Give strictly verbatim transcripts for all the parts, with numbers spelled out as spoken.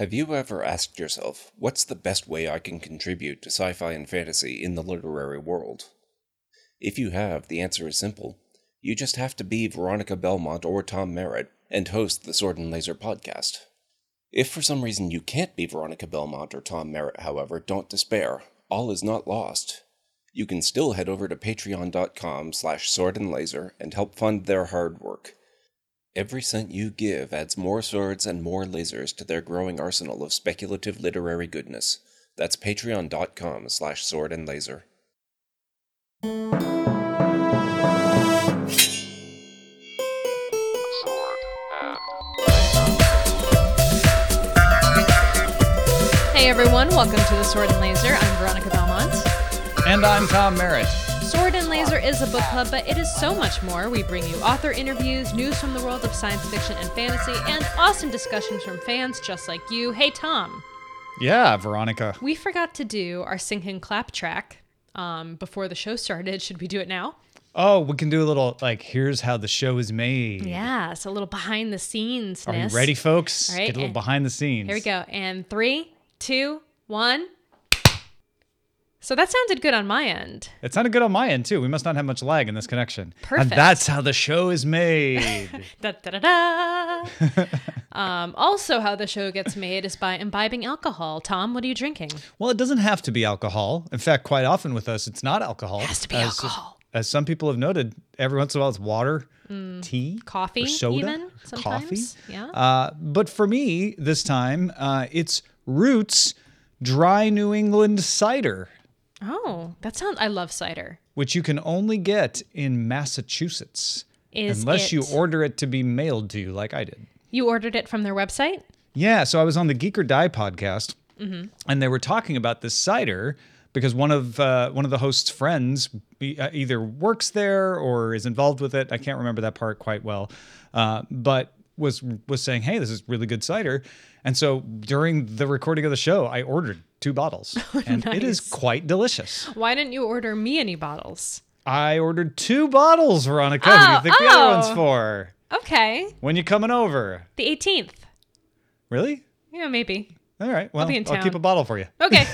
Have you ever asked yourself, what's the best way I can contribute to sci-fi and fantasy in the literary world? If you have, the answer is simple. You just have to be Veronica Belmont or Tom Merritt and host the Sword and Laser podcast. If for some reason you can't be Veronica Belmont or Tom Merritt, however, don't despair. All is not lost. You can still head over to patreon.com slash sword and laser and help fund their hard work. Every cent you give adds more swords and more lasers to their growing arsenal of speculative literary goodness. That's patreon.com slash sword and laser. Hey everyone, welcome to the Sword and Laser. I'm Veronica Belmont. And I'm Tom Merritt. Sword and Laser is a book club, but it is so much more. We bring you author interviews, news from the world of science fiction and fantasy, and awesome discussions from fans just like you. Hey, Tom. Yeah, Veronica. We forgot to do our Sink and Clap track um, before the show started. Should we do it now? Oh, we can do a little, like, here's how the show is made. Yeah, so a little behind the scenes. Are you ready, folks? All right, get a little behind the scenes. Here we go. And three... Two, one. So that sounded good on my end. It sounded good on my end, too. We must not have much lag in this connection. Perfect. And that's how the show is made. Da, da, da, da. um, also, how the show gets made is by imbibing alcohol. Tom, what are you drinking? Well, it doesn't have to be alcohol. In fact, quite often with us, it's not alcohol. It has to be as, alcohol. As some people have noted, every once in a while, it's water, mm, tea, coffee, soda, even sometimes. Coffee. Yeah. Uh, but for me, this time, uh, it's Roots Dry New England Cider. Oh, that sounds... I love cider. Which you can only get in Massachusetts. Is unless it, you order it to be mailed to you like I did. You ordered it from their website? Yeah, so I was on the Geek or Die podcast, mm-hmm. and they were talking about this cider because one of uh, one of the host's friends either works there or is involved with it. I can't remember that part quite well, uh, but... was was saying, hey, this is really good cider. And so during the recording of the show, I ordered two bottles. Oh, and nice. It is quite delicious. Why didn't you order me any bottles? I ordered two bottles, Veronica. Oh, what do you think oh. the other one's for? Okay. When you coming over? The eighteenth. Really? Yeah, maybe. All right. Well, I'll, be in town. I'll keep a bottle for you. Okay.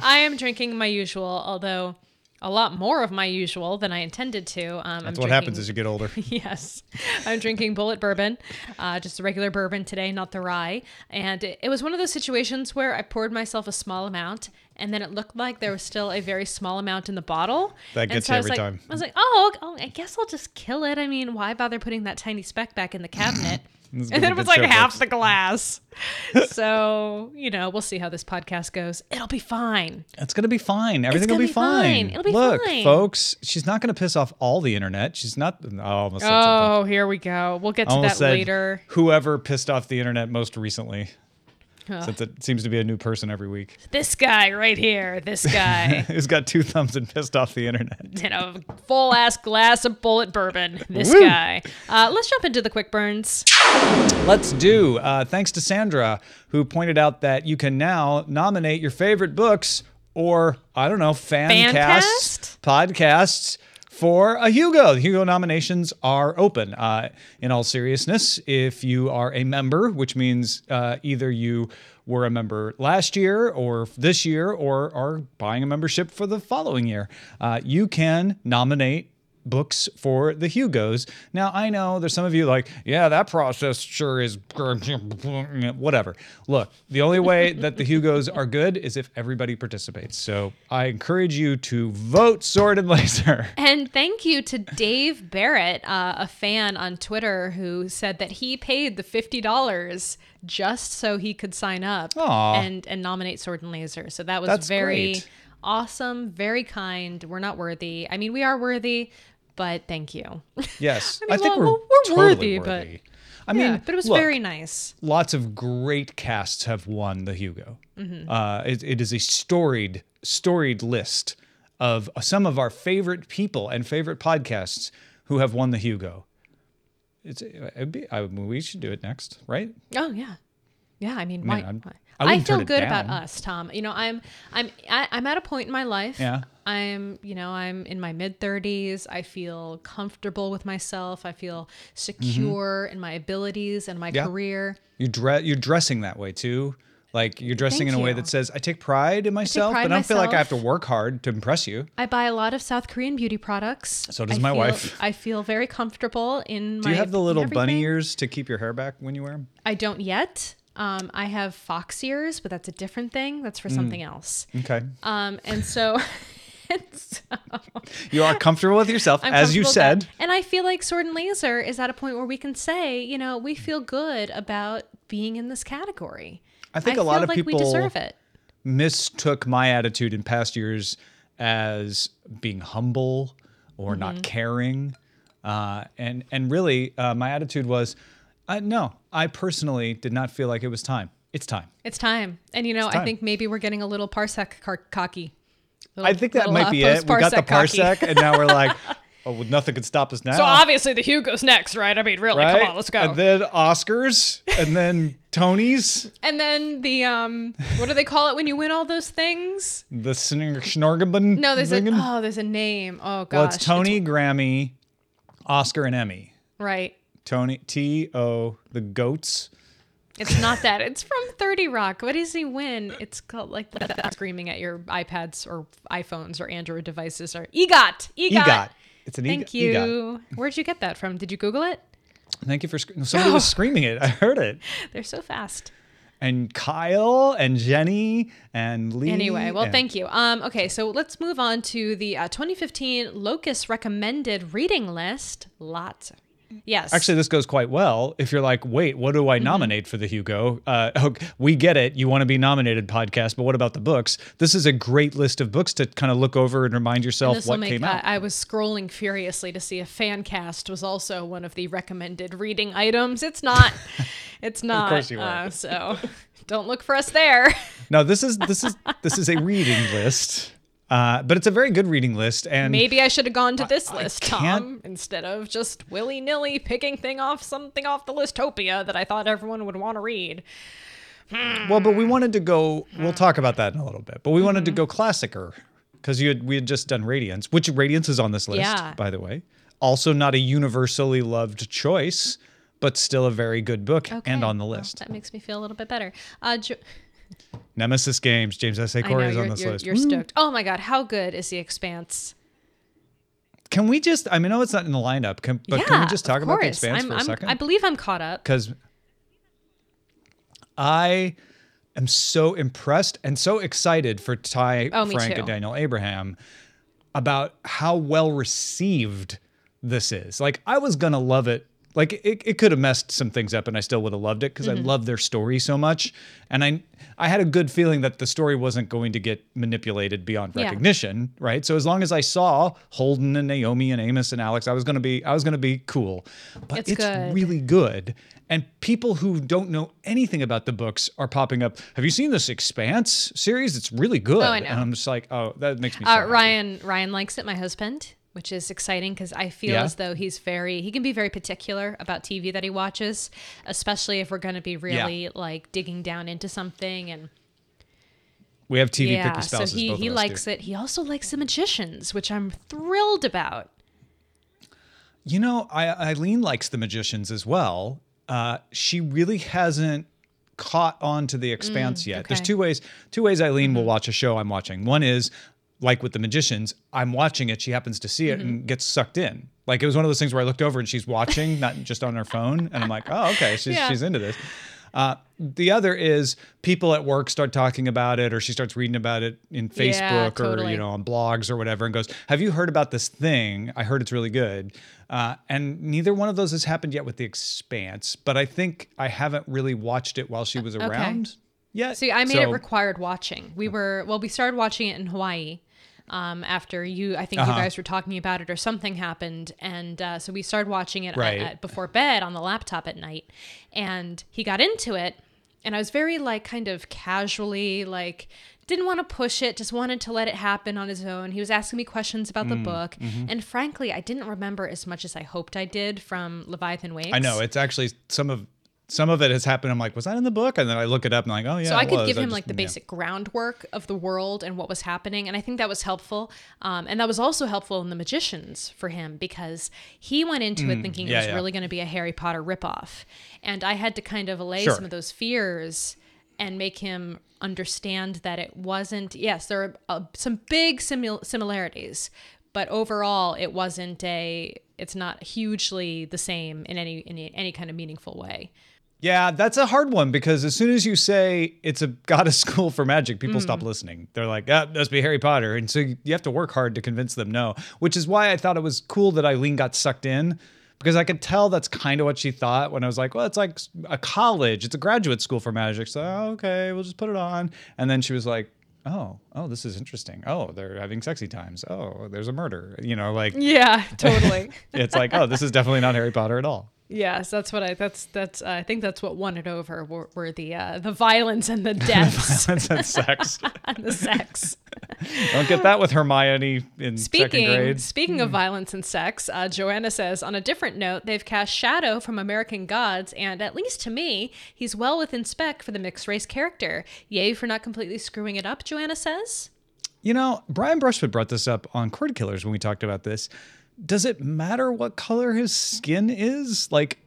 I am drinking my usual, although... a lot more of my usual than I intended to. Um, That's I'm what drinking, happens as you get older. Yes. I'm drinking Bullet bourbon, uh, just a regular bourbon today, not the rye. And it, it was one of those situations where I poured myself a small amount and then it looked like there was still a very small amount in the bottle. That gets so you every like, time. I was like, oh, oh, I guess I'll just kill it. I mean, why bother putting that tiny speck back in the cabinet? And then it was like half folks. the glass. So, you know, we'll see how this podcast goes. It'll be fine. It's going to be fine. Everything will be, be fine. fine. It'll be Look, fine. Look, folks, she's not going to piss off all the internet. She's not. Oh, almost said oh something. Here we go. We'll get to almost that later. Whoever pissed off the internet most recently. Huh. Since it seems to be a new person every week. This guy right here. This guy. Who's got two thumbs and pissed off the internet. And a full-ass glass of Bullet bourbon. This Woo! guy. Uh, let's jump into the quick burns. Let's do. Uh, thanks to Sandra, who pointed out that you can now nominate your favorite books or, I don't know, fan Fancast? casts, podcasts for a Hugo. The Hugo nominations are open. Uh, in all seriousness, if you are a member, which means uh, either you were a member last year or this year or are buying a membership for the following year, uh, you can nominate books for the Hugos. Now, I know there's some of you like, yeah, that process sure is whatever. Look, the only way that the Hugos are good is if everybody participates. So I encourage you to vote Sword and Laser. And thank you to Dave Barrett, uh, a fan on Twitter who said that he paid the fifty dollars just so he could sign up and, and nominate Sword and Laser. So that was That's very great. awesome. Very kind. We're not worthy. I mean, we are worthy. But thank you. Yes. I, mean, I think well, we're, we're totally worthy, worthy. But I mean, yeah, but it was look, very nice. Lots of great casts have won the Hugo. Mm-hmm. Uh, it, it is a storied, storied list of some of our favorite people and favorite podcasts who have won the Hugo. It's, it'd be, I mean, we should do it next, right? Oh, yeah. Yeah, I mean, why? I, mean, why? I, I feel good down. about us, Tom. You know, I'm, I'm, I, I'm at a point in my life. Yeah. I'm, you know, I'm in my mid thirties. I feel comfortable with myself. I feel secure mm-hmm. in my abilities and my yeah. career. You dress, you're dressing that way too. Like you're dressing Thank in a you. way that says, I take pride in myself, I pride but I don't myself. feel like I have to work hard to impress you. I buy a lot of South Korean beauty products. So does I my feel, wife. I feel very comfortable in my Do you have the little everything. bunny ears to keep your hair back when you wear them? I don't yet. Um, I have fox ears, but that's a different thing. That's for something mm. else. Okay. Um, and so... So, you are comfortable with yourself, I'm as you said. That, and I feel like Sword and Laser is at a point where we can say, you know, we feel good about being in this category. I think I a lot of like people we deserve it. mistook my attitude in past years as being humble or mm-hmm. not caring. Uh, and, and really, uh, my attitude was, uh, no, I personally did not feel like it was time. It's time. It's time. And, you know, I think maybe we're getting a little Parsec car- cocky. Little, I think that might be it. We got the Parsec, and now we're like, oh, well, nothing can stop us now. So obviously the Hugo's next, right? I mean, really, right? Come on, let's go. And then Oscars, and then Tonys. And then the, um, what do they call it when you win all those things? The Schnorgenbun? No, there's a, oh, there's a name. Oh, gosh. Well, it's Tony, it's... Grammy, Oscar, and Emmy. Right. Tony, T O, the goats. It's not that. It's from thirty Rock. What does he win? It's called like that screaming at your iPads or iPhones or Android devices or EGOT. EGOT. EGOT. It's an EGOT. Thank you. EGOT. Where'd you get that from? Did you Google it? Thank you for screaming. Somebody oh. was screaming it. I heard it. They're so fast. And Kyle and Jenny and Lee. Anyway, well, and- thank you. Um, okay, so let's move on to the uh, twenty fifteen Locus recommended reading list. Lots of Yes. Actually, this goes quite well. If you're like, wait, what do I nominate mm-hmm. for the Hugo? Uh, okay, we get it. You want to be nominated podcast, but what about the books? This is a great list of books to kind of look over and remind yourself and what make, came out. Uh, I was scrolling furiously to see if Fancast was also one of the recommended reading items. It's not. It's not. Of course you are. Uh, so don't look for us there. No, this is this is this is a reading list. Uh, but it's a very good reading list, and maybe I should have gone to this I, list, I Tom, instead of just willy nilly picking thing off something off the listopia that I thought everyone would want to read. Hmm. Well, but we wanted to go. Hmm. We'll talk about that in a little bit. But we mm-hmm. wanted to go classicer because you had, we had just done Radiance, which Radiance is on this list, yeah. by the way. Also, not a universally loved choice, but still a very good book okay. and on the list. Well, that makes me feel a little bit better. Uh, jo- Nemesis Games, James S A. Corey is on this you're, list. You're Woo. stoked. Oh my God, how good is The Expanse? Can we just, I mean, I know it's not in the lineup, can, but yeah, can we just talk about The Expanse I'm, for a I'm, second? I believe I'm caught up. Because I am so impressed and so excited for Ty, oh, Frank, and Daniel Abraham about how well received this is. Like, I was going to love it. Like, it, it could have messed some things up, and I still would have loved it because mm-hmm. I love their story so much. And I I had a good feeling that the story wasn't going to get manipulated beyond recognition, yeah. right? So as long as I saw Holden and Naomi and Amos and Alex, I was gonna be I was gonna be cool. But it's, it's good. really good. And people who don't know anything about the books are popping up. Have you seen this Expanse series? It's really good. Oh, I know. And I'm just like, oh, that makes me. So uh, happy. Ryan Ryan likes it. My husband. Which is exciting because I feel yeah. as though he's very, he can be very particular about T V that he watches, especially if we're going to be really yeah. like digging down into something. And we have T V yeah, picky spouses. So he, both he of us likes do. it. He also likes The Magicians, which I'm thrilled about. You know, I, Eileen likes The Magicians as well. Uh, she really hasn't caught on to The Expanse mm, yet. Okay. There's two ways, two ways Eileen mm-hmm. will watch a show I'm watching. One is, like with The Magicians, I'm watching it. She happens to see it mm-hmm. and gets sucked in. Like it was one of those things where I looked over and she's watching, not just on her phone. And I'm like, oh, okay, she's yeah. she's into this. Uh, the other is people at work start talking about it, or she starts reading about it in Facebook yeah, totally. or you know on blogs or whatever, and goes, "Have you heard about this thing? I heard it's really good." Uh, and neither one of those has happened yet with The Expanse, but I think I haven't really watched it while she was okay. around. Yeah. See, I made so, it required watching. We were, well, we started watching it in Hawaii um, after you, I think uh-huh. you guys were talking about it or something happened. And uh, so we started watching it right. at, at, before bed on the laptop at night. And he got into it. And I was very like kind of casually like didn't want to push it, just wanted to let it happen on his own. He was asking me questions about mm, the book. Mm-hmm. And frankly, I didn't remember as much as I hoped I did from Leviathan Wakes. I know. It's actually some of some of it has happened. I'm like, was that in the book? And then I look it up and I'm like, oh yeah. So I could was. give him just, like the basic yeah. groundwork of the world and what was happening. And I think that was helpful. Um, and that was also helpful in The Magicians for him, because he went into mm, it thinking yeah, it was yeah. really going to be a Harry Potter ripoff. And I had to kind of allay sure. some of those fears and make him understand that it wasn't, yes, there are uh, some big simil- similarities, but overall it wasn't a, it's not hugely the same in any, in any kind of meaningful way. Yeah, that's a hard one, because as soon as you say it's a goddess school for magic, people mm. stop listening. They're like, ah, must be Harry Potter. And so you have to work hard to convince them no, which is why I thought it was cool that Eileen got sucked in, because I could tell that's kind of what she thought when I was like, well, it's like a college. It's a graduate school for magic. So, oh, okay, we'll just put it on. And then she was like, oh, oh, this is interesting. Oh, they're having sexy times. Oh, there's a murder. You know, like. Yeah, totally. It's like, oh, this is definitely not Harry Potter at all. Yes, that's what I, that's, that's, uh, I think that's what won it over were, were the, uh, the violence and the deaths. The violence and sex. And the sex. Don't get that with Hermione in speaking, second grade. Speaking mm. of violence and sex, uh, Joanna says, on a different note, they've cast Shadow from American Gods, and at least to me, he's well within spec for the mixed race character. Yay for not completely screwing it up, Joanna says. You know, Brian Brushwood brought this up on Cord Killers when we talked about this. Does it matter what color his skin is? Like,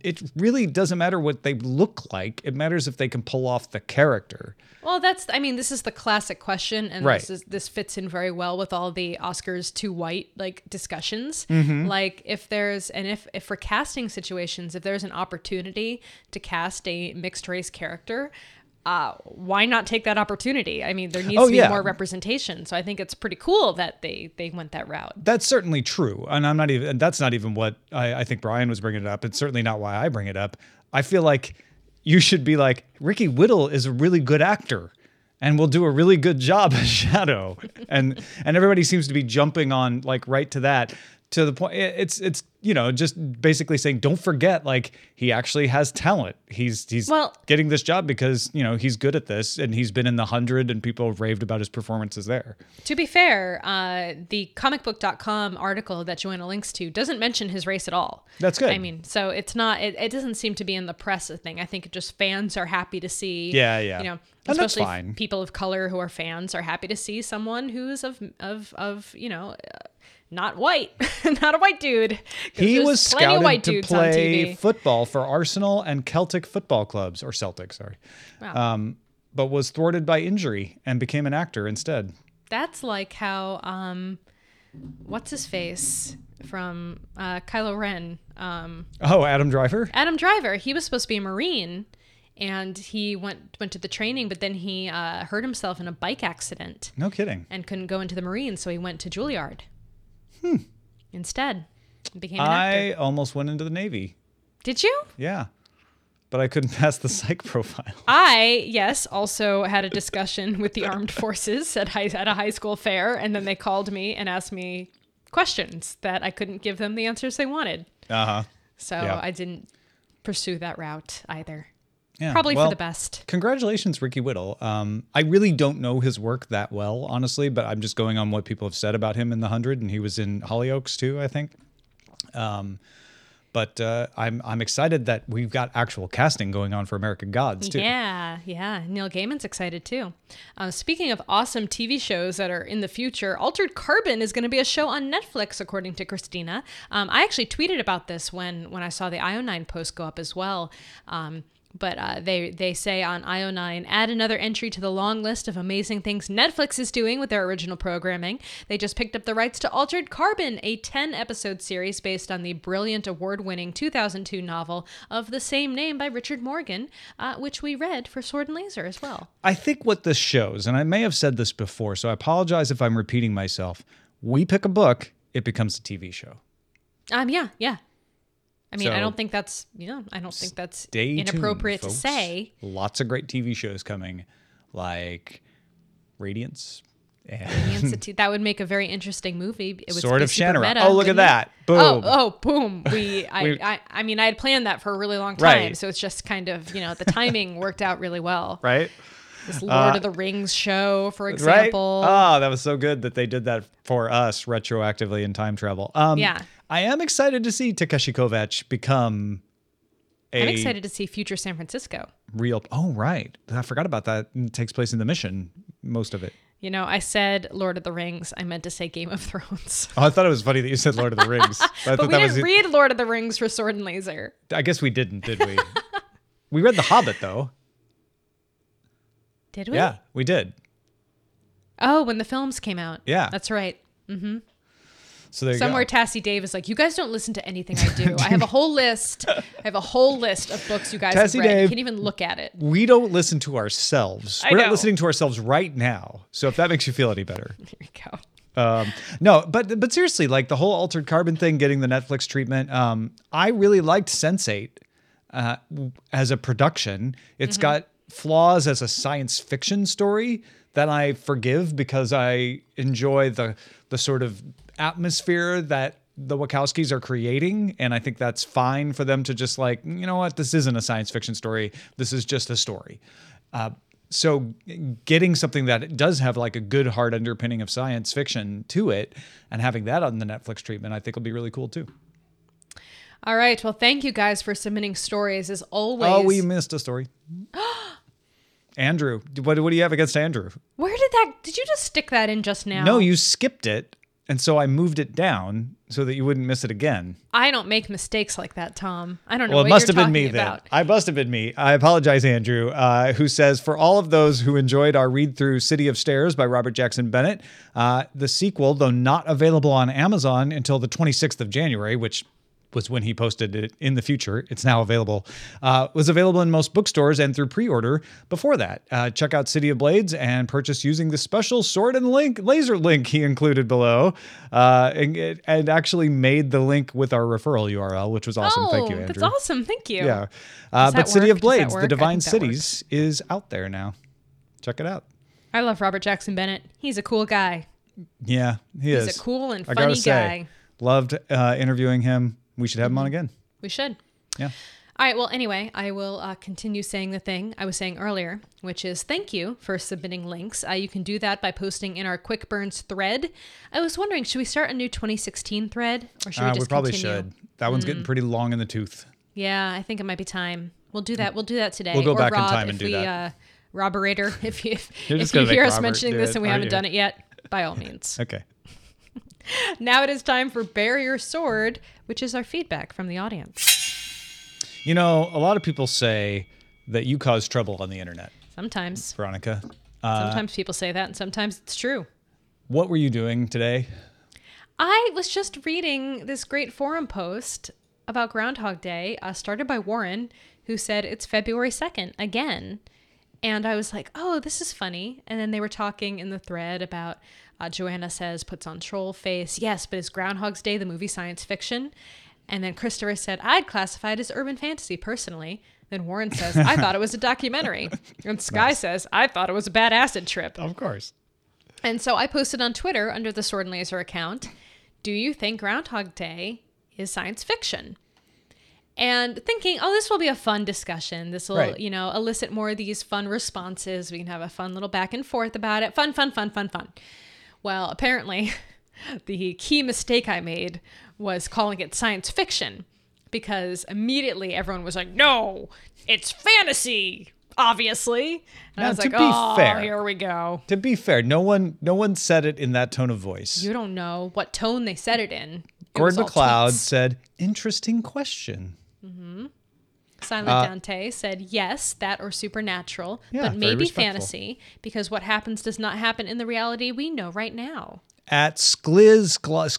it really doesn't matter what they look like. It matters if they can pull off the character. Well, that's, I mean, this is the classic question. And right. this is, this fits in very well with all the Oscars too white, like, discussions. Mm-hmm. Like, if there's, and if, if for casting situations, if there's an opportunity to cast a mixed race character, uh, why not take that opportunity? I mean, there needs oh, to be yeah. more representation. So I think it's pretty cool that they, they went that route. That's certainly true. And I'm not even, and that's not even what I, I think Brian was bringing it up. It's certainly not why I bring it up. I feel like you should be like, Ricky Whittle is a really good actor and will do a really good job as Shadow. And, and everybody seems to be jumping on like right to that. To the point, it's it's you know just basically saying don't forget, like, he actually has talent. He's he's well, getting this job because you know he's good at this, and he's been in The Hundred, and people have raved about his performances there. To be fair, uh, the comic book dot com article that Joanna links to doesn't mention his race at all. That's good. I mean, so it's not it, it doesn't seem to be in the press thing. I think just fans are happy to see. Yeah, yeah. You know, and especially that's fine. People of color who are fans are happy to see someone who's of of of you know. Uh, Not white, not a white dude. He was scouted to play football for Arsenal and Celtic football clubs, or Celtic, sorry. Wow. Um, but was thwarted by injury and became an actor instead. That's like how, um, what's his face from uh, Kylo Ren? Um, oh, Adam Driver? Adam Driver. He was supposed to be a Marine, and he went went to the training, but then he uh, hurt himself in a bike accident. No kidding. And couldn't go into the Marines, so he went to Juilliard. Hmm. Instead, became an actor. I almost went into the Navy. Did you? Yeah. But I couldn't pass the psych profile. I, yes, also had a discussion with the armed forces at, high, at a high school fair, and then they called me and asked me questions that I couldn't give them the answers they wanted. Uh-huh. So yeah. I didn't pursue that route either. Yeah. Probably well, for the best. Congratulations, Ricky Whittle. Um, I really don't know his work that well, honestly, but I'm just going on what people have said about him in The Hundred, and he was in Hollyoaks too, I think. Um, but uh, I'm I'm excited that we've got actual casting going on for American Gods too. Yeah, yeah. Neil Gaiman's excited too. Uh, speaking of awesome T V shows that are in the future, Altered Carbon is going to be a show on Netflix, according to Christina. Um, I actually tweeted about this when when I saw the I O nine post go up as well. Um, But uh, they, they say on I O nine, add another entry to the long list of amazing things Netflix is doing with their original programming. They just picked up the rights to Altered Carbon, a ten-episode series based on the brilliant award-winning two thousand two novel of the same name by Richard Morgan, uh, which we read for Sword and Laser as well. I think what this shows, and I may have said this before, so I apologize if I'm repeating myself. We pick a book, it becomes a T V show. Um. Yeah, yeah. I mean, so, I don't think that's, you know, I don't think that's inappropriate tuned, to say. Lots of great T V shows coming, like Radiance. And Radiance, that would make a very interesting movie. It was Sword of Shannara. Oh, look at that. Boom. Oh, oh boom. We, I, we, I, I mean, I had planned that for a really long time. Right. So it's just kind of, you know, the timing worked out really well. Right. This Lord uh, of the Rings show, for example. Right? Oh, that was so good that they did that for us retroactively in time travel. Um, yeah. I am excited to see Takeshi Kovacs become a I'm excited to see future San Francisco. Real. Oh, right. I forgot about that. It takes place in the Mission, most of it. You know, I said Lord of the Rings. I meant to say Game of Thrones. Oh, I thought it was funny that you said Lord of the Rings. I but we that didn't was... read Lord of the Rings for Sword and Laser. I guess we didn't, did we? We read The Hobbit, though. Did we? Yeah, we did. Oh, when the films came out. Yeah. That's right. Mm-hmm. So there you Somewhere go. Tassie Dave is like, you guys don't listen to anything I do. I have a whole list. I have a whole list of books you guys Tassie have read. Dave, you can't even look at it. We don't listen to ourselves. I We're know. not listening to ourselves right now. So if that makes you feel any better. There you go. Um, no, but but seriously, like the whole Altered Carbon thing, getting the Netflix treatment. Um, I really liked Sense eight uh, as a production. It's mm-hmm. got flaws as a science fiction story that I forgive because I enjoy the the sort of atmosphere that the Wachowskis are creating. And I think that's fine for them to just like, you know what, this isn't a science fiction story. This is just a story. Uh, so getting something that does have like a good hard underpinning of science fiction to it and having that on the Netflix treatment, I think will be really cool too. All right. Well, thank you guys for submitting stories as always. Oh, we missed a story. Andrew, what, what do you have against Andrew? Where did that, did you just stick that in just now? No, you skipped it. And so I moved it down so that you wouldn't miss it again. I don't make mistakes like that, Tom. I don't know well, what you're talking about. Well, it must have been me about. then. I must have been me. I apologize, Andrew, uh, who says, for all of those who enjoyed our read-through City of Stairs by Robert Jackson Bennett, uh, the sequel, though not available on Amazon until the twenty-sixth of January, which was when he posted it in the future. It's now available. Uh, was available in most bookstores and through pre-order before that. Uh, check out City of Blades and purchase using the special Sword and link, Laser link he included below. Uh, and, and actually made the link with our referral U R L, which was awesome. Oh, thank you, Andrew. That's awesome. Thank you. Yeah. Uh, but work? City of Blades, The Divine Cities, is out there now. Check it out. I love Robert Jackson Bennett. He's a cool guy. Yeah, he He's is. He's a cool and funny I gotta guy. Say, loved uh, interviewing him. We should have him on again. We should. Yeah. All right. Well, anyway, I will uh, continue saying the thing I was saying earlier, which is thank you for submitting links. Uh, you can do that by posting in our Quick Burns thread. I was wondering, should we start a new twenty sixteen thread or should uh, we just we probably continue? should. That one's mm. getting pretty long in the tooth. Yeah, I think it might be time. We'll do that. We'll do that today. We'll go or back Rob, in time and do we, that. Uh, Rob-erator, if you, if, if you hear us Robert mentioning this it, and we haven't you? done it yet, by all means. Okay. Now it is time for Bear Your Sword, which is our feedback from the audience. You know, a lot of people say that you cause trouble on the internet. Sometimes. Veronica. Uh, sometimes people say that, and sometimes it's true. What were you doing today? I was just reading this great forum post about Groundhog Day, uh, started by Warren, who said it's February second again. And I was like, oh, this is funny. And then they were talking in the thread about... Uh, Joanna says, puts on troll face. Yes, but is Groundhog's Day the movie science fiction? And then Christopher said, I'd classify it as urban fantasy personally. Then Warren says, I thought it was a documentary. And Sky nice. says, I thought it was a bad acid trip. Of course. And so I posted on Twitter under the Sword and Laser account, do you think Groundhog Day is science fiction? And thinking, oh, this will be a fun discussion. This will, right. you know, elicit more of these fun responses. We can have a fun little back and forth about it. Fun, fun, fun, fun, fun. Well, apparently, the key mistake I made was calling it science fiction because immediately everyone was like, no, it's fantasy, obviously. And now, I was like, oh, fair, here we go. To be fair, no one no one said it in that tone of voice. You don't know what tone they said it in. It Gordon McLeod said, interesting question. Mm-hmm. Silent uh, Dante said, yes, that or supernatural, yeah, but maybe fantasy, because what happens does not happen in the reality we know right now. At Skliz, Skalzi,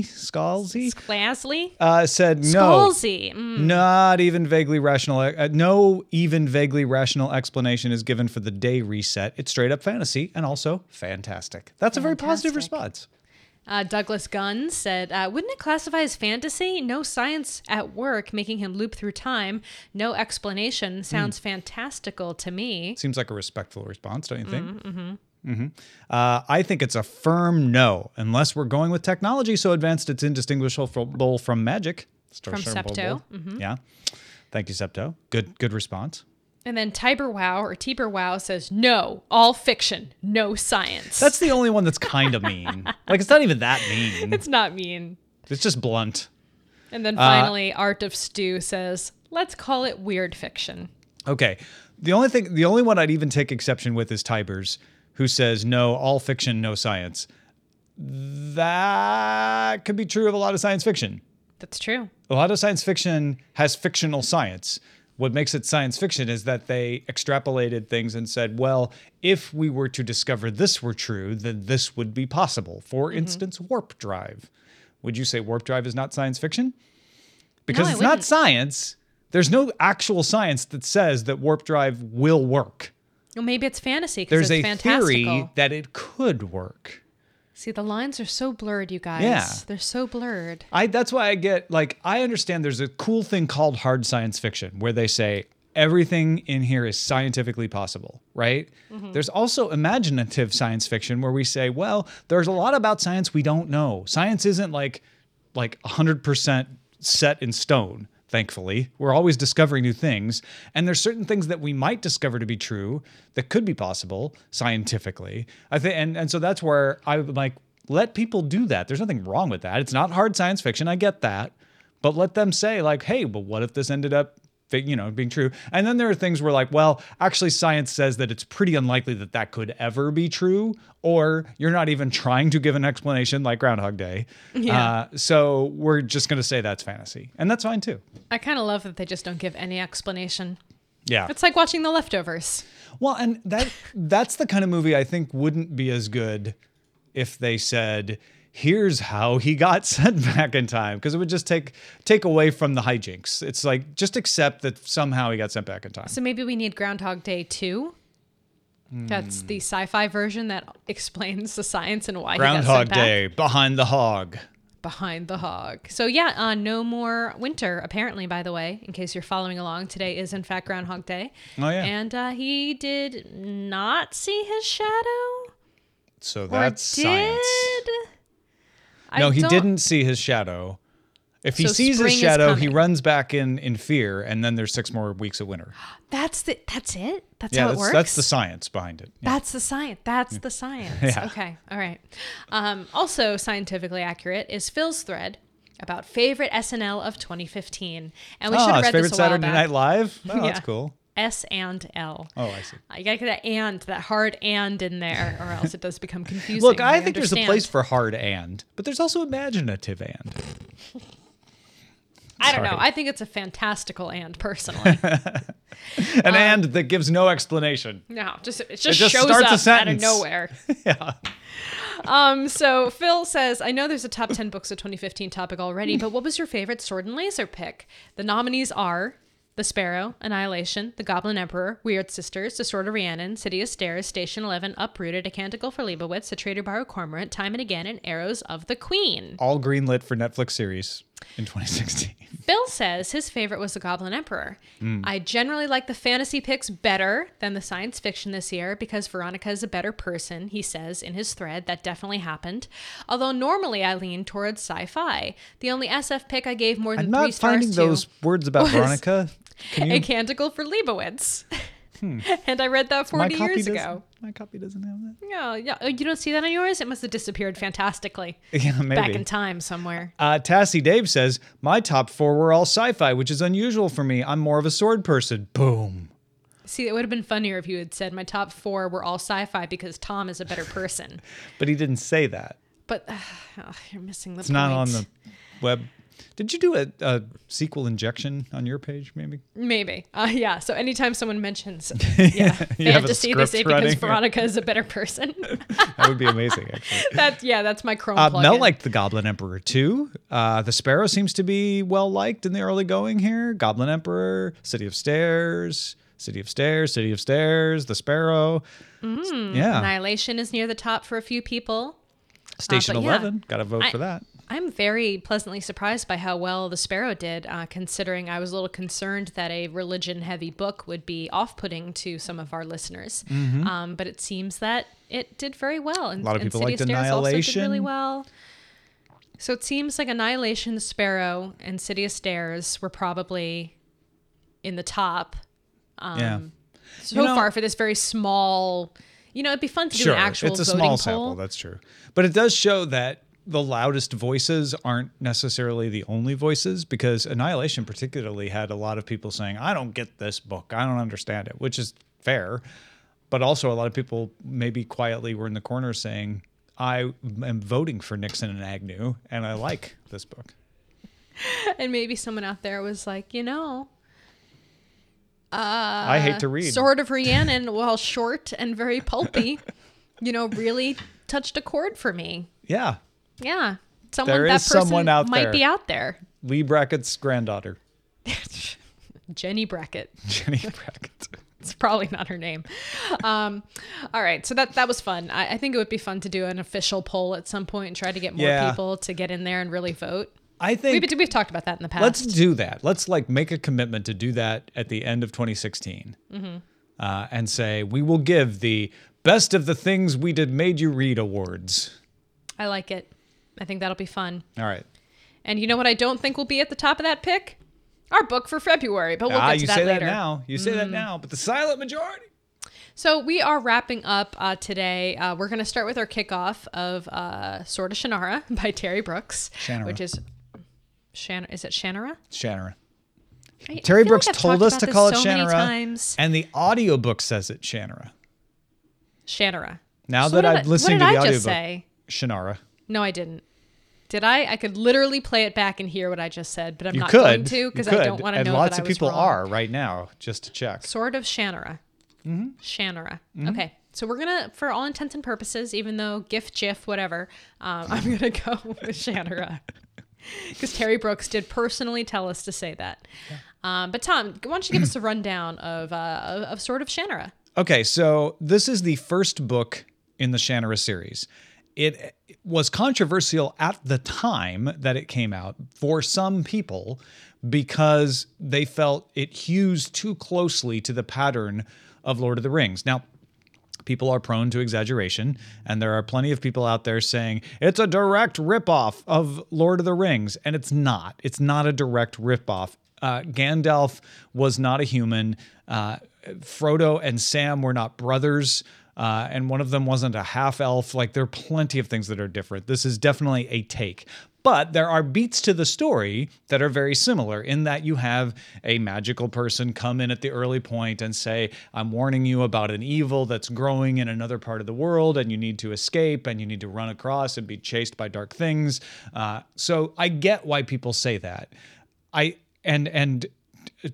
Skalzi, Skalzi, uh, said, no, mm. not even vaguely rational. Uh, no, even vaguely rational explanation is given for the day reset. It's straight up fantasy and also fantastic. That's fantastic. A very positive response. Uh, Douglas Gunn said, uh, wouldn't it classify as fantasy? No science at work making him loop through time. No explanation. Sounds mm. fantastical to me. Seems like a respectful response, don't you think? Mm-hmm. Mm-hmm. Uh, I think it's a firm no, unless we're going with technology so advanced it's indistinguishable from magic. Star from Star Septo. Mm-hmm. Yeah. Thank you, Septo. Good, good response. And then Tiberwow or Tiberwow says, no, all fiction, no science. That's the only one that's kind of mean. Like, it's not even that mean. It's not mean. It's just blunt. And then finally, uh, Art of Stew says, let's call it weird fiction. Okay. The only thing, the only one I'd even take exception with is Tibers, who says, no, all fiction, no science. That could be true of a lot of science fiction. That's true. A lot of science fiction has fictional science. What makes it science fiction is that they extrapolated things and said, well, if we were to discover this were true, then this would be possible. For mm-hmm. instance, warp drive. Would you say warp drive is not science fiction? Because no, it's not science. There's no actual science that says that warp drive will work. Well, maybe it's fantasy because it's fantastical. There's a theory that it could work. See, the lines are so blurred, you guys. Yeah. They're so blurred. I that's why I get, like, I understand there's a cool thing called hard science fiction where they say everything in here is scientifically possible, right? Mm-hmm. There's also imaginative science fiction where we say, well, there's a lot about science we don't know. Science isn't like like one hundred percent set in stone, thankfully. We're always discovering new things, and there's certain things that we might discover to be true that could be possible scientifically. I think, and, and so that's where I'm like, let people do that. There's nothing wrong with that. It's not hard science fiction. I get that, but let them say like, hey, but what if this ended up, you know, being true? And then there are things where like, well, actually science says that it's pretty unlikely that that could ever be true, or you're not even trying to give an explanation, like Groundhog Day. Yeah. Uh, so we're just going to say that's fantasy, and that's fine too. I kind of love that they just don't give any explanation. Yeah. It's like watching The Leftovers. Well, and that that's the kind of movie I think wouldn't be as good if they said, here's how he got sent back in time, because it would just take take away from the hijinks. It's like, just accept that somehow he got sent back in time. So maybe we need Groundhog Day two. Mm. That's the sci-fi version that explains the science and why Groundhog he got sent back. Groundhog Day, behind the hog. Behind the hog. So yeah, uh, no more winter, apparently, by the way, in case you're following along. Today is, in fact, Groundhog Day. Oh, yeah. And uh, he did not see his shadow? So that's or did? Science. No, I he don't. didn't see his shadow. If so he sees his shadow, he runs back in in fear, and then there's six more weeks of winter. That's the that's it? That's yeah, how that's, it works? That's the science behind it. Yeah. That's the science. That's yeah. the science. Yeah. Okay. All right. Um, also scientifically accurate is Phil's thread about favorite S N L of twenty fifteen. And we oh, should have read this a while Saturday back. Night Live? Oh, yeah. That's cool. S and L. Oh, I see. You got to get that and, that hard and in there, or else it does become confusing. Look, I, I think understand. There's a place for hard and, but there's also imaginative and. I don't know. I think it's a fantastical and, personally. An um, and that gives no explanation. No, just it just, it just shows up out of nowhere. Yeah. Um, so Phil says, I know there's a top ten books of twenty fifteen topic already, but what was your favorite Sword and Laser pick? The nominees are The Sparrow, Annihilation, The Goblin Emperor, Weird Sisters, The Sword of Rhiannon, City of Stairs, Station eleven, Uprooted, A Canticle for Leibowitz, The Trader Borrow Cormorant, Time and Again, and Arrows of the Queen. All greenlit for Netflix series in twenty sixteen. Bill says his favorite was The Goblin Emperor. Mm. I generally like the fantasy picks better than the science fiction this year because Veronica is a better person, he says in his thread. That definitely happened. Although normally I lean towards sci-fi. The only S F pick I gave more than I'm three stars to. I'm not finding those words about Veronica. Can you... A Canticle for Leibowitz. Hmm. And I read that forty years ago. My copy doesn't have that. No, yeah, you don't see that on yours? It must have disappeared fantastically. Yeah, maybe. Back in time somewhere. Uh, Tassie Dave says, my top four were all sci-fi, which is unusual for me. I'm more of a sword person. Boom. See, it would have been funnier if you had said my top four were all sci-fi because Tom is a better person. But he didn't say that. But uh, oh, you're missing the it's point. It's not on the web. Did you do a, a sequel injection on your page, maybe? Maybe. Uh, yeah. So anytime someone mentions yeah, fantasy, they say running. Because Veronica is a better person. That would be amazing, actually. That, yeah, that's my Chrome uh, plug. Mel in. Liked The Goblin Emperor, too. Uh, the Sparrow seems to be well-liked in the early going here. Goblin Emperor, City of Stairs, City of Stairs, City of Stairs, The Sparrow. Mm, yeah. Annihilation is near the top for a few people. Station uh, eleven. Yeah. Got to vote I, for that. I'm very pleasantly surprised by how well The Sparrow did, uh, considering I was a little concerned that a religion-heavy book would be off-putting to some of our listeners. Mm-hmm. Um, but it seems that it did very well. And, a lot of people liked Annihilation. City of Stairs also did really well. So it seems like Annihilation, The Sparrow, and City of Stairs were probably in the top um, yeah. so you know, far for this very small... You know, it'd be fun to do sure, an actual voting poll. Sure, it's a small sample, that's true. But it does show that the loudest voices aren't necessarily the only voices, because Annihilation particularly had a lot of people saying, I don't get this book, I don't understand it, which is fair. But also a lot of people maybe quietly were in the corner saying, I am voting for Nixon and Agnew, and I like this book. And maybe someone out there was like, you know, uh, I hate to read. Sword of Rhiannon, while short and very pulpy, you know, really touched a chord for me. Yeah. Yeah. Someone, there is that person someone out might there. be out there. Lee Brackett's granddaughter. Jenny Brackett. Jenny Brackett. It's probably not her name. Um, all right. So that, that was fun. I, I think it would be fun to do an official poll at some point and try to get more yeah. people to get in there and really vote. I think we've, we've talked about that in the past. Let's do that. Let's like make a commitment to do that at the end of twenty sixteen mm-hmm. uh, and say, we will give the best of the things we did made you read awards. I like it. I think that'll be fun. All right. And you know what I don't think will be at the top of that pick? Our book for February, but we'll ah, get to that later. You say that now. You say mm. that now, but the silent majority. So we are wrapping up uh, today. Uh, we're going to start with our kickoff of uh, Sword of Shannara by Terry Brooks. Shannara. Which is... Shan- is it Shannara? Shannara. I, Terry I Brooks like told us to call it so Shannara, and the audiobook says it Shannara. Shannara. Now so that I'm listening to the I audiobook. What did I just say? Shannara. No, I didn't. Did I? I could literally play it back and hear what I just said, but I'm you not could. going to because I don't want to know that I was wrong. And lots of people wrong. are right now, just to check. Sword of Shannara. Mm-hmm. Shannara. Mm-hmm. Okay. So we're going to, for all intents and purposes, even though GIF, GIF, whatever, um, I'm going to go with Shannara. Because Terry Brooks did personally tell us to say that. Yeah. Um, but Tom, why don't you give us a rundown of, uh, of Sword of Shannara? Okay, so this is the first book in the Shannara series. It was controversial at the time that it came out for some people because they felt it hews too closely to the pattern of Lord of the Rings. Now, people are prone to exaggeration, and there are plenty of people out there saying it's a direct ripoff of Lord of the Rings, and it's not. It's not a direct ripoff. Uh, Gandalf was not a human. Uh, Frodo and Sam were not brothers, uh, and one of them wasn't a half-elf. Like, there are plenty of things that are different. This is definitely a take. But there are beats to the story that are very similar in that you have a magical person come in at the early point and say, I'm warning you about an evil that's growing in another part of the world, and you need to escape, and you need to run across and be chased by dark things. Uh, so I get why people say that. I and and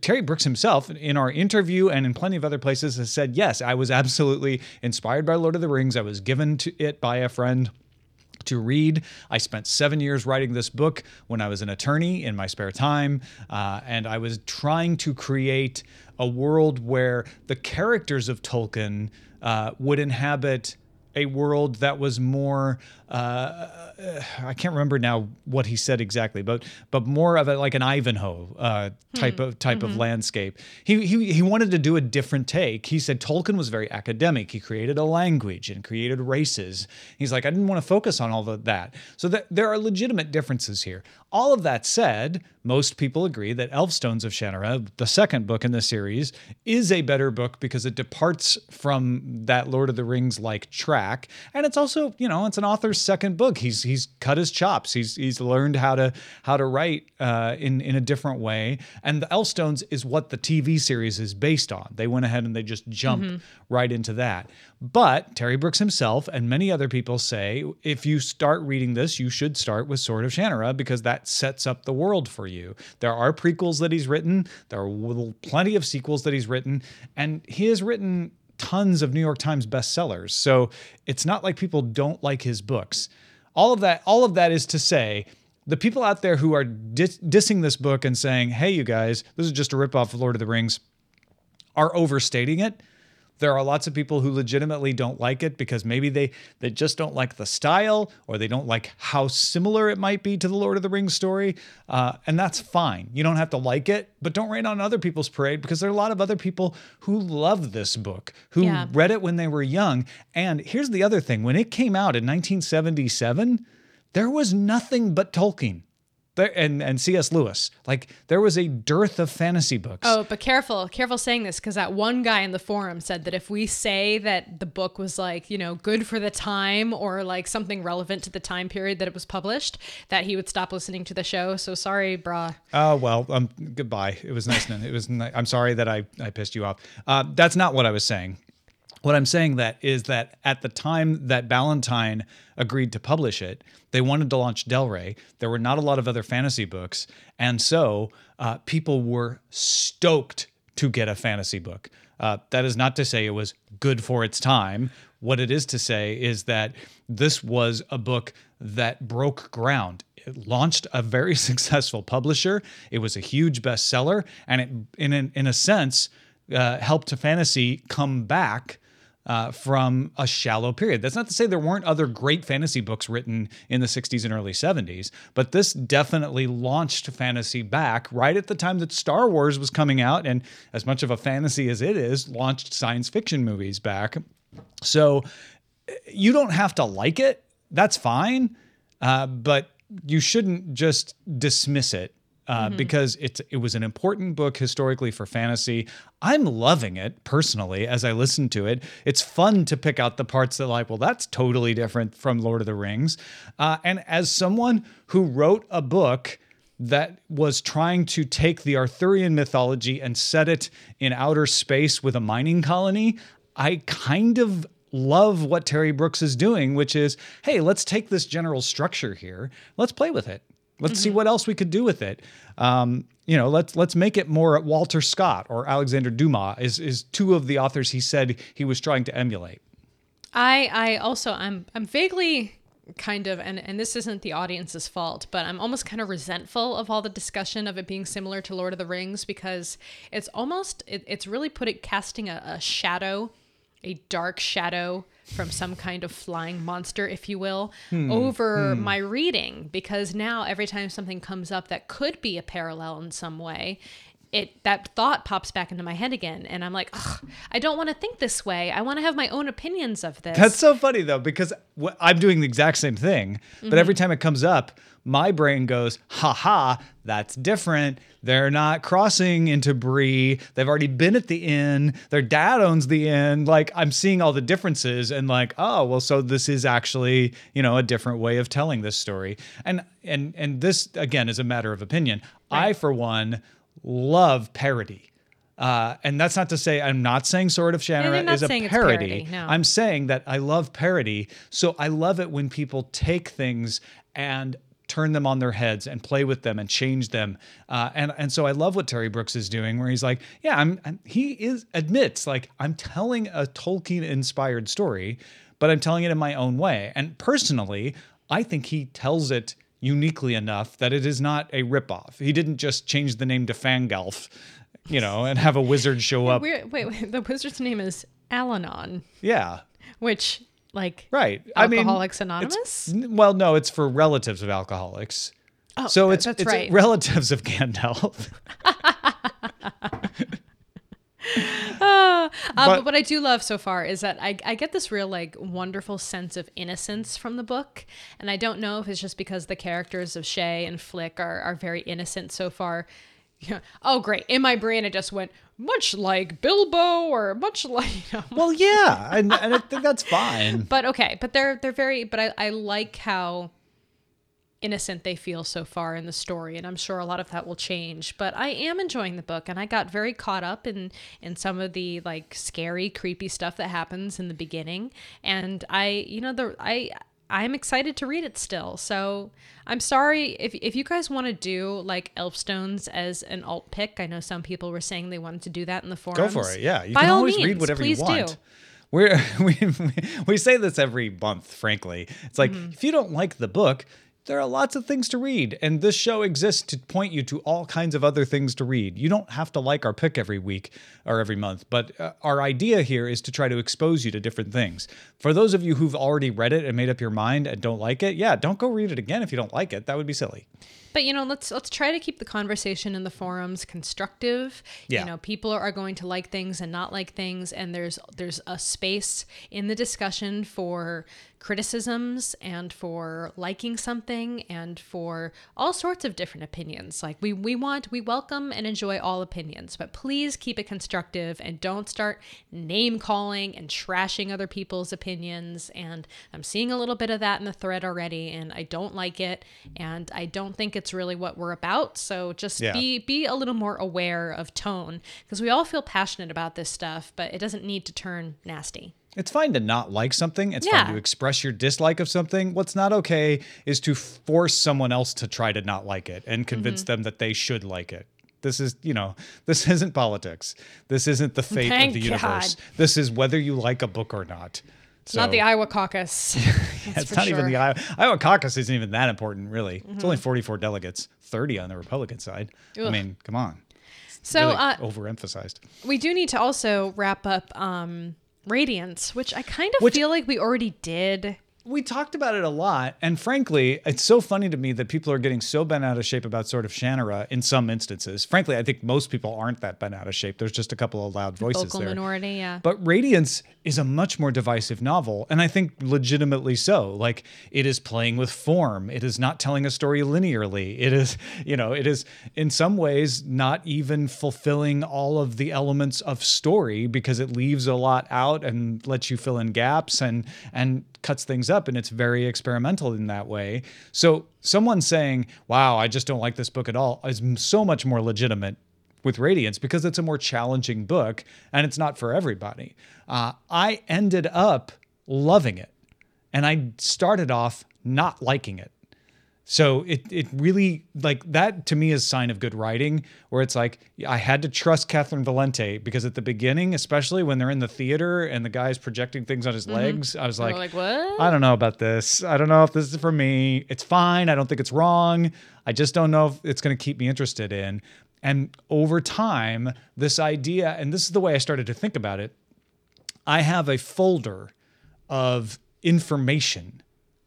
Terry Brooks himself, in our interview and in plenty of other places, has said, yes, I was absolutely inspired by Lord of the Rings. I was given to it by a friend to read. I spent seven years writing this book when I was an attorney in my spare time, uh, and I was trying to create a world where the characters of Tolkien uh, would inhabit a world that was more, uh, I can't remember now what he said exactly, but but more of a, like an Ivanhoe uh, type mm. of type mm-hmm. of landscape. He, he he wanted to do a different take. He said Tolkien was very academic. He created a language and created races. He's like, I didn't want to focus on all of that. So that, there are legitimate differences here. All of that said, most people agree that Elfstones of Shannara, the second book in the series, is a better book because it departs from that Lord of the Rings-like track. And it's also, you know, it's an author's second book. He's he's cut his chops. He's he's learned how to how to write uh, in, in a different way. And the Elfstones is what the T V series is based on. They went ahead and they just jumped mm-hmm. right into that. But Terry Brooks himself and many other people say, if you start reading this, you should start with Sword of Shannara because that sets up the world for you. You. There are prequels that he's written. There are plenty of sequels that he's written. And he has written tons of New York Times bestsellers. So it's not like people don't like his books. All of that, all of that is to say, the people out there who are dis- dissing this book and saying, hey, you guys, this is just a ripoff of Lord of the Rings, are overstating it. There are lots of people who legitimately don't like it because maybe they, they just don't like the style or they don't like how similar it might be to the Lord of the Rings story. Uh, and that's fine. You don't have to like it, but don't rain on other people's parade because there are a lot of other people who love this book, who yeah. read it when they were young. And here's the other thing. When it came out in nineteen seventy-seven, there was nothing but Tolkien. There, and and C S. Lewis. Like, there was a dearth of fantasy books. Oh, but careful, careful saying this, because that one guy in the forum said that if we say that the book was, like, you know, good for the time or, like, something relevant to the time period that it was published, that he would stop listening to the show. So sorry, brah. Oh, uh, well, um, goodbye. It was nice. It was. Ni- I'm sorry that I, I pissed you off. Uh, that's not what I was saying. What I'm saying that is that at the time that Ballantine agreed to publish it, they wanted to launch Del Rey. There were not a lot of other fantasy books. And so uh, people were stoked to get a fantasy book. Uh, that is not to say it was good for its time. What it is to say is that this was a book that broke ground. It launched a very successful publisher. It was a huge bestseller. And it, in, in, in a sense, uh, helped fantasy come back Uh, from a shallow period. That's not to say there weren't other great fantasy books written in the sixties and early seventies, but this definitely launched fantasy back right at the time that Star Wars was coming out, and as much of a fantasy as it is, launched science fiction movies back. So you don't have to like it. That's fine. Uh, but you shouldn't just dismiss it uh, mm-hmm. because it's, it was an important book historically for fantasy. I'm loving it personally as I listen to it. It's fun to pick out the parts that, like, well, that's totally different from Lord of the Rings. Uh, and as someone who wrote a book that was trying to take the Arthurian mythology and set it in outer space with a mining colony, I kind of love what Terry Brooks is doing, which is, hey, let's take this general structure here. Let's play with it. Let's mm-hmm. see what else we could do with it. Um, you know, let's let's make it more Walter Scott or Alexander Dumas is is two of the authors he said he was trying to emulate. I I also I'm I'm vaguely kind of, and, and this isn't the audience's fault, but I'm almost kind of resentful of all the discussion of it being similar to Lord of the Rings, because it's almost it, it's really put it casting a, a shadow, a dark shadow from some kind of flying monster, if you will, hmm. over hmm. my reading, because now every time something comes up that could be a parallel in some way, it that thought pops back into my head again, and I'm like, ugh, I don't want to think this way. I want to have my own opinions of this. That's so funny, though, because wh- I'm doing the exact same thing, but mm-hmm. every time it comes up, my brain goes, haha, that's different. They're not crossing into Bree. They've already been at the inn. Their dad owns the inn. Like, I'm seeing all the differences and like, oh, well, so this is actually, you know, a different way of telling this story. And and and this, again, is a matter of opinion. Right. I, for one, love parody. Uh, and that's not to say, I'm not saying Sword of Shannara is a parody. parody no. I'm saying that I love parody. So I love it when people take things and turn them on their heads and play with them and change them. Uh, and, and so I love what Terry Brooks is doing, where he's like, yeah, I'm, I'm he is admits like, I'm telling a Tolkien inspired story, but I'm telling it in my own way. And personally, I think he tells it uniquely enough that it is not a ripoff. He didn't just change the name to Fangalf, you know, and have a wizard show up. Wait, wait, wait, the wizard's name is Alanon. Yeah. Which, like, right. Alcoholics I mean, Anonymous? Well, no, it's for relatives of alcoholics. Oh, so it's, that's it's right. relatives of Gandalf. uh, but, uh, but what I do love so far is that I, I get this real, like, wonderful sense of innocence from the book. And I don't know if it's just because the characters of Shay and Flick are, are very innocent so far. Yeah. Oh, great. In my brain, it just went, much like Bilbo or much like, you know. Well, yeah. And, and I think that's fine. But okay. But they're, they're very, but I, I like how innocent they feel so far in the story. And I'm sure a lot of that will change, but I am enjoying the book, and I got very caught up in, in some of the, like, scary, creepy stuff that happens in the beginning. And I, you know, the, I, I'm excited to read it still. So I'm sorry if if you guys want to do, like, Elfstones as an alt pick. I know some people were saying they wanted to do that in the forums. Go for it. Yeah. You By can all always means, read whatever you want. Do. We're, we we say this every month, frankly. It's like, mm-hmm. if you don't like the book, there are lots of things to read, and this show exists to point you to all kinds of other things to read. You don't have to like our pick every week or every month, but uh, our idea here is to try to expose you to different things. For those of you who've already read it and made up your mind and don't like it, yeah, don't go read it again if you don't like it. That would be silly. But, you know, let's let's try to keep the conversation in the forums constructive. Yeah. You know, people are going to like things and not like things, and there's there's a space in the discussion for criticisms and for liking something and for all sorts of different opinions. Like we we want we welcome and enjoy all opinions, but please keep it constructive and don't start name calling and trashing other people's opinions. And I'm seeing a little bit of that in the thread already, and I don't like it, and I don't think it's really what we're about. So just yeah. be be a little more aware of tone, because we all feel passionate about this stuff, but it doesn't need to turn nasty. It's fine to not like something. It's yeah. fine to express your dislike of something. What's not okay is to force someone else to try to not like it and convince mm-hmm. them that they should like it. This is, you know, this isn't politics. This isn't the fate Thank of the universe. God. This is whether you like a book or not. It's so, not the Iowa caucus. That's it's for not sure. even the Iowa. Iowa caucus isn't even that important, really. Mm-hmm. It's only forty-four delegates, thirty on the Republican side. Ugh. I mean, come on. It's so really uh, overemphasized. We do need to also wrap up. Um, Radiance, which I kind of which, feel like we already did. We talked about it a lot, and frankly, it's so funny to me that people are getting so bent out of shape about Sword of Shannara in some instances. Frankly, I think most people aren't that bent out of shape. There's just a couple of loud voices Vocal there. Vocal minority, yeah. But Radiance is a much more divisive novel, and I think legitimately so. Like, it is playing with form. It is not telling a story linearly. It is, you know, it is in some ways not even fulfilling all of the elements of story, because it leaves a lot out and lets you fill in gaps and and cuts things up, and it's very experimental in that way. So someone saying, wow, I just don't like this book at all, is so much more legitimate with Radiance, because it's a more challenging book and it's not for everybody. Uh, I ended up loving it, and I started off not liking it. So it it really, like, that to me is a sign of good writing, where it's like, I had to trust Catherine Valente, because at the beginning, especially when they're in the theater and the guy's projecting things on his mm-hmm. legs, I was like, like what? I don't know about this. I don't know if this is for me. It's fine. I don't think it's wrong. I just don't know if it's going to keep me interested in. And over time, this idea, and this is the way I started to think about it, I have a folder of information,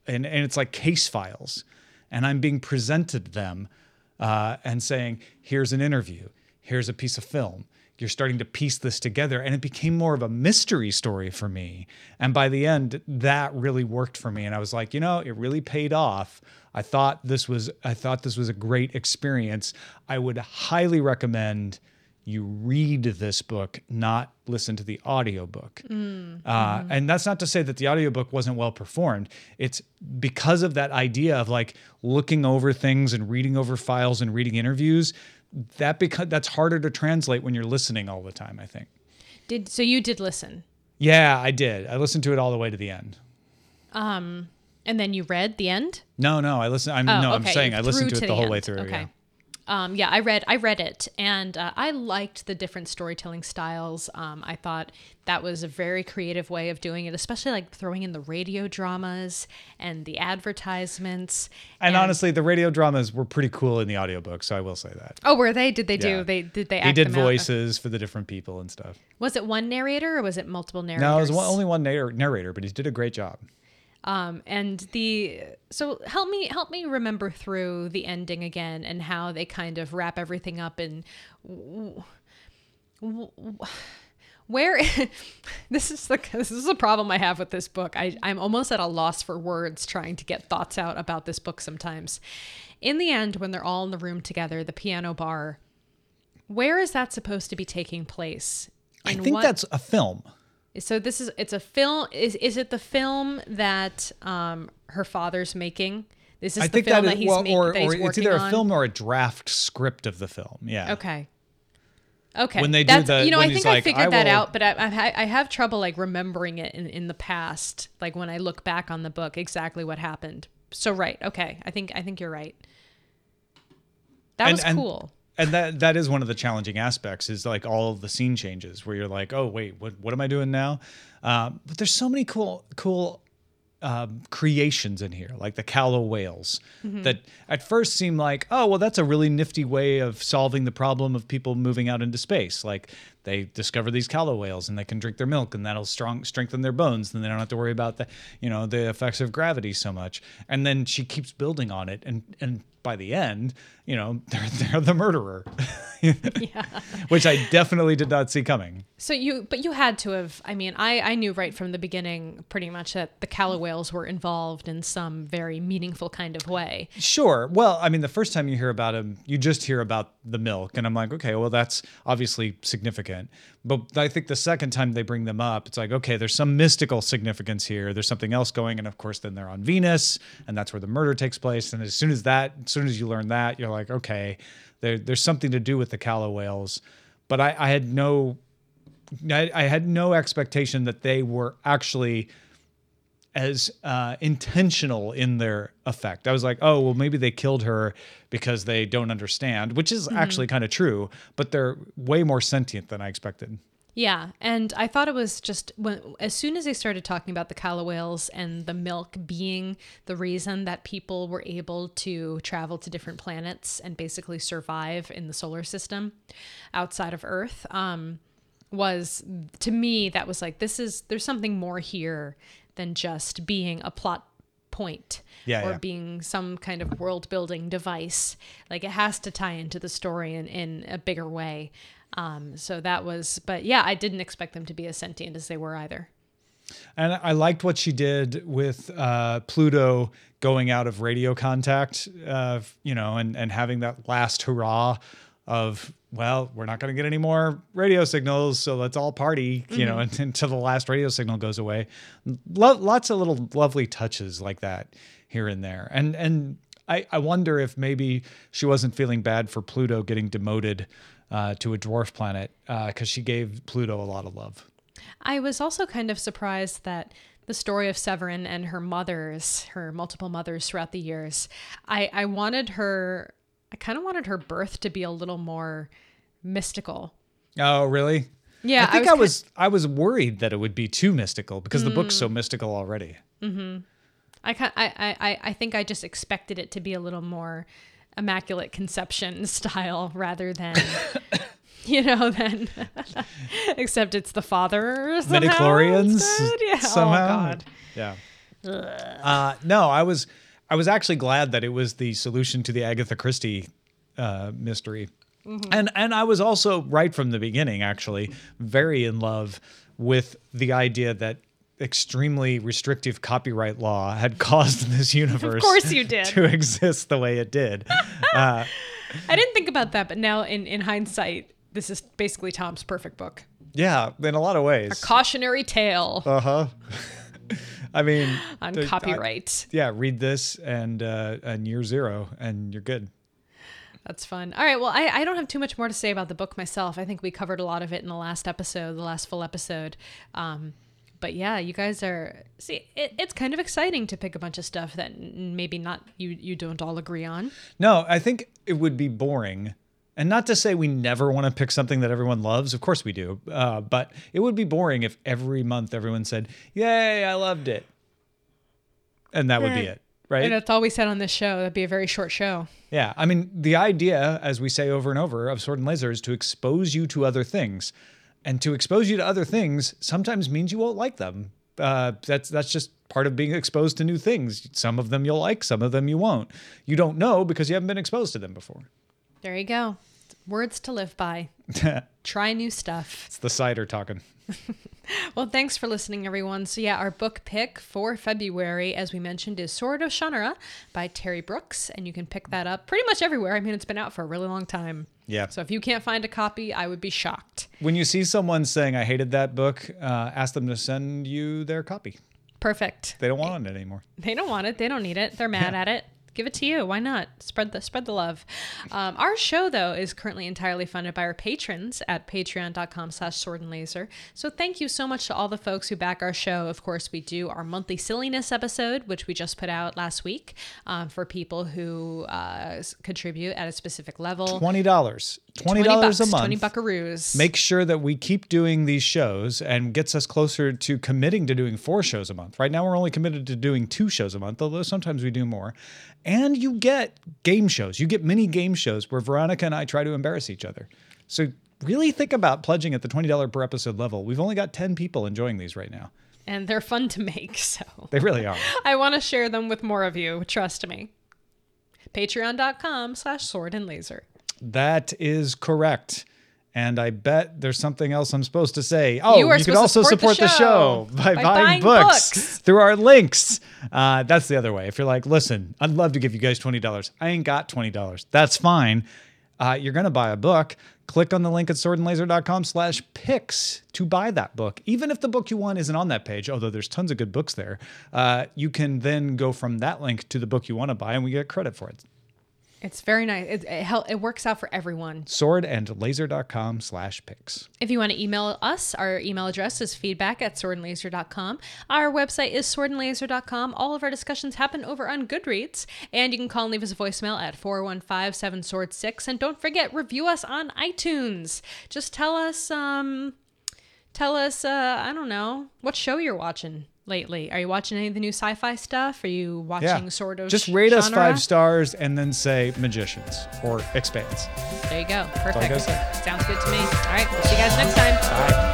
and, and it's like case files. And I'm being presented them uh, and saying, here's an interview, here's a piece of film. You're starting to piece this together. And it became more of a mystery story for me. And by the end, that really worked for me. And I was like, you know, it really paid off. I thought this was, I thought this was a great experience. I would highly recommend you read this book, not listen to the audiobook. Mm, uh, mm. And that's not to say that the audiobook wasn't well performed. It's because of that idea of like looking over things and reading over files and reading interviews, that beca- that's harder to translate when you're listening all the time, I think. Did so you did listen? Yeah, I did. I listened to it all the way to the end. Um, and then you read the end? No, no, I listened. I'm, oh, no, okay. I'm saying I listened to, to it the, the whole end. way through. Okay. Yeah. Um, yeah, I read I read it, and uh, I liked the different storytelling styles. Um, I thought that was a very creative way of doing it, especially like throwing in the radio dramas and the advertisements. And, and honestly, the radio dramas were pretty cool in the audiobook, so I will say that. Oh, were they? Did they do? Yeah. They did they? Act they did them voices out? For the different people and stuff. Was it one narrator or was it multiple narrators? No, it was one, only one narr- narrator, but he did a great job. Um, and the, so help me, help me remember through the ending again and how they kind of wrap everything up in w- w- where this is the, this is the problem I have with this book. I, I'm almost at a loss for words trying to get thoughts out about this book sometimes. In the end, when they're all in the room together, the piano bar, where is that supposed to be taking place? And I think what- that's a film. So this is, it's a film, is is it the film that um, her father's making? This is I the think film that, that he's well, making, or, that he's or working it's either a on? film or a draft script of the film, yeah. Okay. Okay. When they That's, do the, you know, I think I like, figured I that will... out, but I, I I have trouble like remembering it in, in the past, like when I look back on the book, exactly what happened. So right, okay, I think I think you're right. That and, was and, cool. And that that is one of the challenging aspects is like all of the scene changes where you're like, oh, wait, what what am I doing now? Um, but there's so many cool, cool um, creations in here, like the Callow Whales, mm-hmm. that at first seem like, oh, well, that's a really nifty way of solving the problem of people moving out into space. Like, they discover these Callow Whales and they can drink their milk and that'll strong, strengthen their bones. Then they don't have to worry about the, you know, the effects of gravity so much. And then she keeps building on it. And, and by the end, you know, they're, they're the murderer, yeah. which I definitely did not see coming. So you, but you had to have, I mean, I, I knew right from the beginning pretty much that the Callow Whales were involved in some very meaningful kind of way. Sure. Well, I mean, the first time you hear about them, you just hear about the milk. And I'm like, okay, well, that's obviously significant. But I think the second time they bring them up, it's like, okay, there's some mystical significance here. There's something else going. And of course, then they're on Venus, and that's where the murder takes place. And as soon as that, as soon as you learn that, you're like, okay, there, there's something to do with the Callow Whales. But I, I had no, I, I had no expectation that they were actually as uh, intentional in their effect. I was like, oh, well, maybe they killed her because they don't understand, which is mm-hmm. actually kind of true, but they're way more sentient than I expected. Yeah, and I thought it was just, when, as soon as they started talking about the Callow Whales and the milk being the reason that people were able to travel to different planets and basically survive in the solar system outside of Earth, um, was, to me, that was like, this is, there's something more here than just being a plot point yeah, or yeah. being some kind of world building device. Like, it has to tie into the story in, in a bigger way. Um, so that was, but yeah, I didn't expect them to be as sentient as they were either. And I liked what she did with uh, Pluto going out of radio contact, uh, you know, and, and having that last hurrah of, well, we're not going to get any more radio signals, so let's all party, you mm-hmm. know, until the last radio signal goes away. Lo- lots of little lovely touches like that here and there. And and I, I wonder if maybe she wasn't feeling bad for Pluto getting demoted uh, to a dwarf planet, because uh, she gave Pluto a lot of love. I was also kind of surprised that the story of Severin and her mothers, her multiple mothers throughout the years, I, I wanted her... I kind of wanted her birth to be a little more mystical. Oh, really? Yeah. I think I was I was, kind of... I was worried that it would be too mystical because mm-hmm. the book's so mystical already. Mm-hmm. I, kind of, I, I, I think I just expected it to be a little more Immaculate Conception style rather than, you know, than, except it's the father somehow. Midichlorians? Yeah. Somehow. Oh, God. Yeah. Uh, no, I was... I was actually glad that it was the solution to the Agatha Christie uh, mystery. Mm-hmm. And and I was also, right from the beginning, actually, very in love with the idea that extremely restrictive copyright law had caused this universe of course you did. to exist the way it did. uh, I didn't think about that, but now in, in hindsight, this is basically Tom's perfect book. Yeah, in a lot of ways. A cautionary tale. Uh-huh. I mean, on the, copyright. I, yeah, read this and uh, and year zero, and you're good. That's fun. All right. Well, I, I don't have too much more to say about the book myself. I think we covered a lot of it in the last episode, the last full episode. Um, but yeah, you guys are see. It, it's kind of exciting to pick a bunch of stuff that maybe not you you don't all agree on. No, I think it would be boring. And not to say we never want to pick something that everyone loves. Of course we do. Uh, but it would be boring if every month everyone said, yay, I loved it. And that would be it, right? And that's all we said on this show. That'd be a very short show. Yeah. I mean, the idea, as we say over and over, of Sword and Laser is to expose you to other things. And to expose you to other things sometimes means you won't like them. Uh, that's that's just part of being exposed to new things. Some of them you'll like, some of them you won't. You don't know because you haven't been exposed to them before. There you go. Words to live by. Try new stuff. It's the cider talking. Well, thanks for listening, everyone. So yeah, our book pick for February, as we mentioned, is Sword of Shannara by Terry Brooks. And you can pick that up pretty much everywhere. I mean, it's been out for a really long time. Yeah. So if you can't find a copy, I would be shocked. When you see someone saying, I hated that book, uh, ask them to send you their copy. Perfect. They don't want they, it anymore. They don't want it. They don't need it. They're mad yeah. at it. Give it to you. Why not? Spread the spread the love. Um, our show, though, is currently entirely funded by our patrons at patreon.com slash sword and laser. So thank you so much to all the folks who back our show. Of course, we do our monthly silliness episode, which we just put out last week um, for people who uh, contribute at a specific level. twenty dollars twenty dollars twenty bucks, a month. twenty buckaroos. Make sure that we keep doing these shows and gets us closer to committing to doing four shows a month. Right now we're only committed to doing two shows a month, although sometimes we do more. And you get game shows. You get mini game shows where Veronica and I try to embarrass each other. So really think about pledging at the twenty dollars per episode level. We've only got ten people enjoying these right now. And they're fun to make, so. They really are. I want to share them with more of you, trust me. Patreon.com slash sword and laser. That is correct. And I bet there's something else I'm supposed to say. Oh, you, you can also support, support the show, the show by, by buying, buying books, books through our links. Uh, that's the other way. If you're like, listen, I'd love to give you guys twenty dollars. I ain't got twenty dollars. That's fine. Uh, you're going to buy a book. Click on the link at swordandlaser.com slash picks to buy that book. Even if the book you want isn't on that page, although there's tons of good books there, uh, you can then go from that link to the book you want to buy, and we get credit for it. It's very nice. It, it, it works out for everyone. swordandlaser.com slash picks. If you want to email us, our email address is feedback at swordandlaser.com. Our website is swordandlaser dot com. All of our discussions happen over on Goodreads. And you can call and leave us a voicemail at four one five, seven sword six. And don't forget, review us on iTunes. Just tell us, um, tell us, uh, I don't know, what show you're watching lately. Are you watching any of the new sci-fi stuff? Are you watching yeah. Sword of Shannara? Just rate Shannara? us five stars and then say Magicians or Expanse. There you go. Perfect. Go Sounds good to me. All right. We'll see you guys next time. Bye.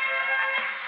there.